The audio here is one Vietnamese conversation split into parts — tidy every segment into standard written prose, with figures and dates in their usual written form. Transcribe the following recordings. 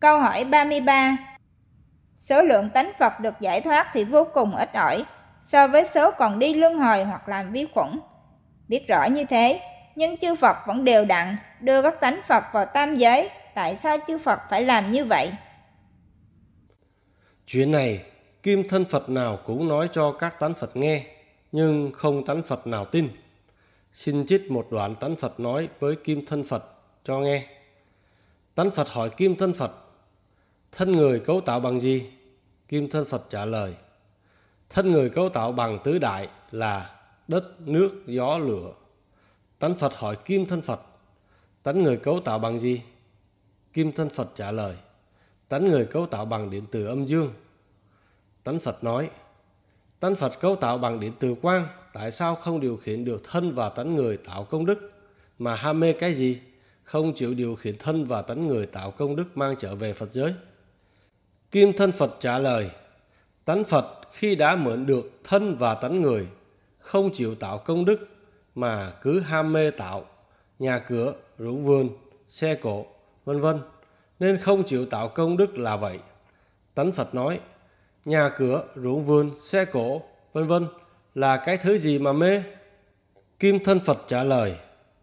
Câu hỏi 33. Số lượng tánh Phật được giải thoát thì vô cùng ít ỏi so với số còn đi luân hồi hoặc làm vi khuẩn. Biết rõ như thế, nhưng chư Phật vẫn đều đặn đưa các tánh Phật vào tam giới. Tại sao chư Phật phải làm như vậy? Chuyện này, Kim thân Phật nào cũng nói cho các tánh Phật nghe, nhưng không tánh Phật nào tin. Xin trích một đoạn tánh Phật nói với Kim thân Phật cho nghe. Tánh Phật hỏi Kim thân Phật: thân người cấu tạo bằng gì? Kim thân Phật trả lời: thân người cấu tạo bằng tứ đại là đất, nước, gió, lửa. Tánh Phật hỏi Kim thân Phật: tánh người cấu tạo bằng gì? Kim thân Phật trả lời: tánh người cấu tạo bằng điện từ âm dương. Tánh Phật nói: tánh Phật cấu tạo bằng điện từ quang, tại sao không điều khiển được thân và tánh người tạo công đức, mà ham mê cái gì, không chịu điều khiển thân và tánh người tạo công đức mang trở về Phật giới? Kim thân Phật trả lời: tánh Phật khi đã mượn được thân và tánh người, không chịu tạo công đức, mà cứ ham mê tạo nhà cửa, ruộng vườn, xe cộ, vân vân, nên không chịu tạo công đức là vậy. Tánh Phật nói: nhà cửa, ruộng vườn, xe cộ, vân vân là cái thứ gì mà mê? Kim thân Phật trả lời: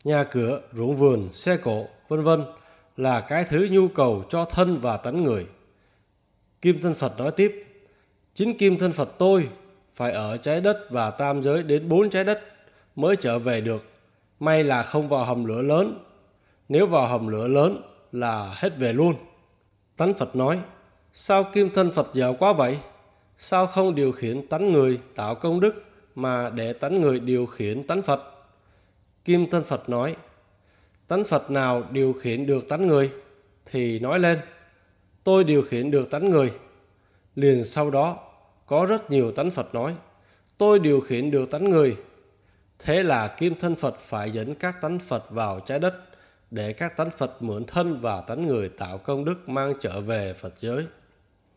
nhà cửa, ruộng vườn, xe cộ, vân vân là cái thứ nhu cầu cho thân và tánh người. Kim thân Phật nói tiếp: chính Kim thân Phật tôi phải ở trái đất và tam giới đến 4 trái đất mới trở về được. May là không vào hầm lửa lớn. Nếu vào hầm lửa lớn là hết về luôn. Tánh Phật nói: sao Kim thân Phật dở quá vậy? Sao không điều khiển tánh người tạo công đức mà để tánh người điều khiển tánh Phật? Kim thân Phật nói: tánh Phật nào điều khiển được tánh người thì nói lên: tôi điều khiển được tánh người. Liền sau đó có rất nhiều tánh Phật nói: tôi điều khiển được tánh người. Thế là Kim thân Phật phải dẫn các tánh Phật vào trái đất để các tánh Phật mượn thân và tánh người tạo công đức mang trở về Phật giới.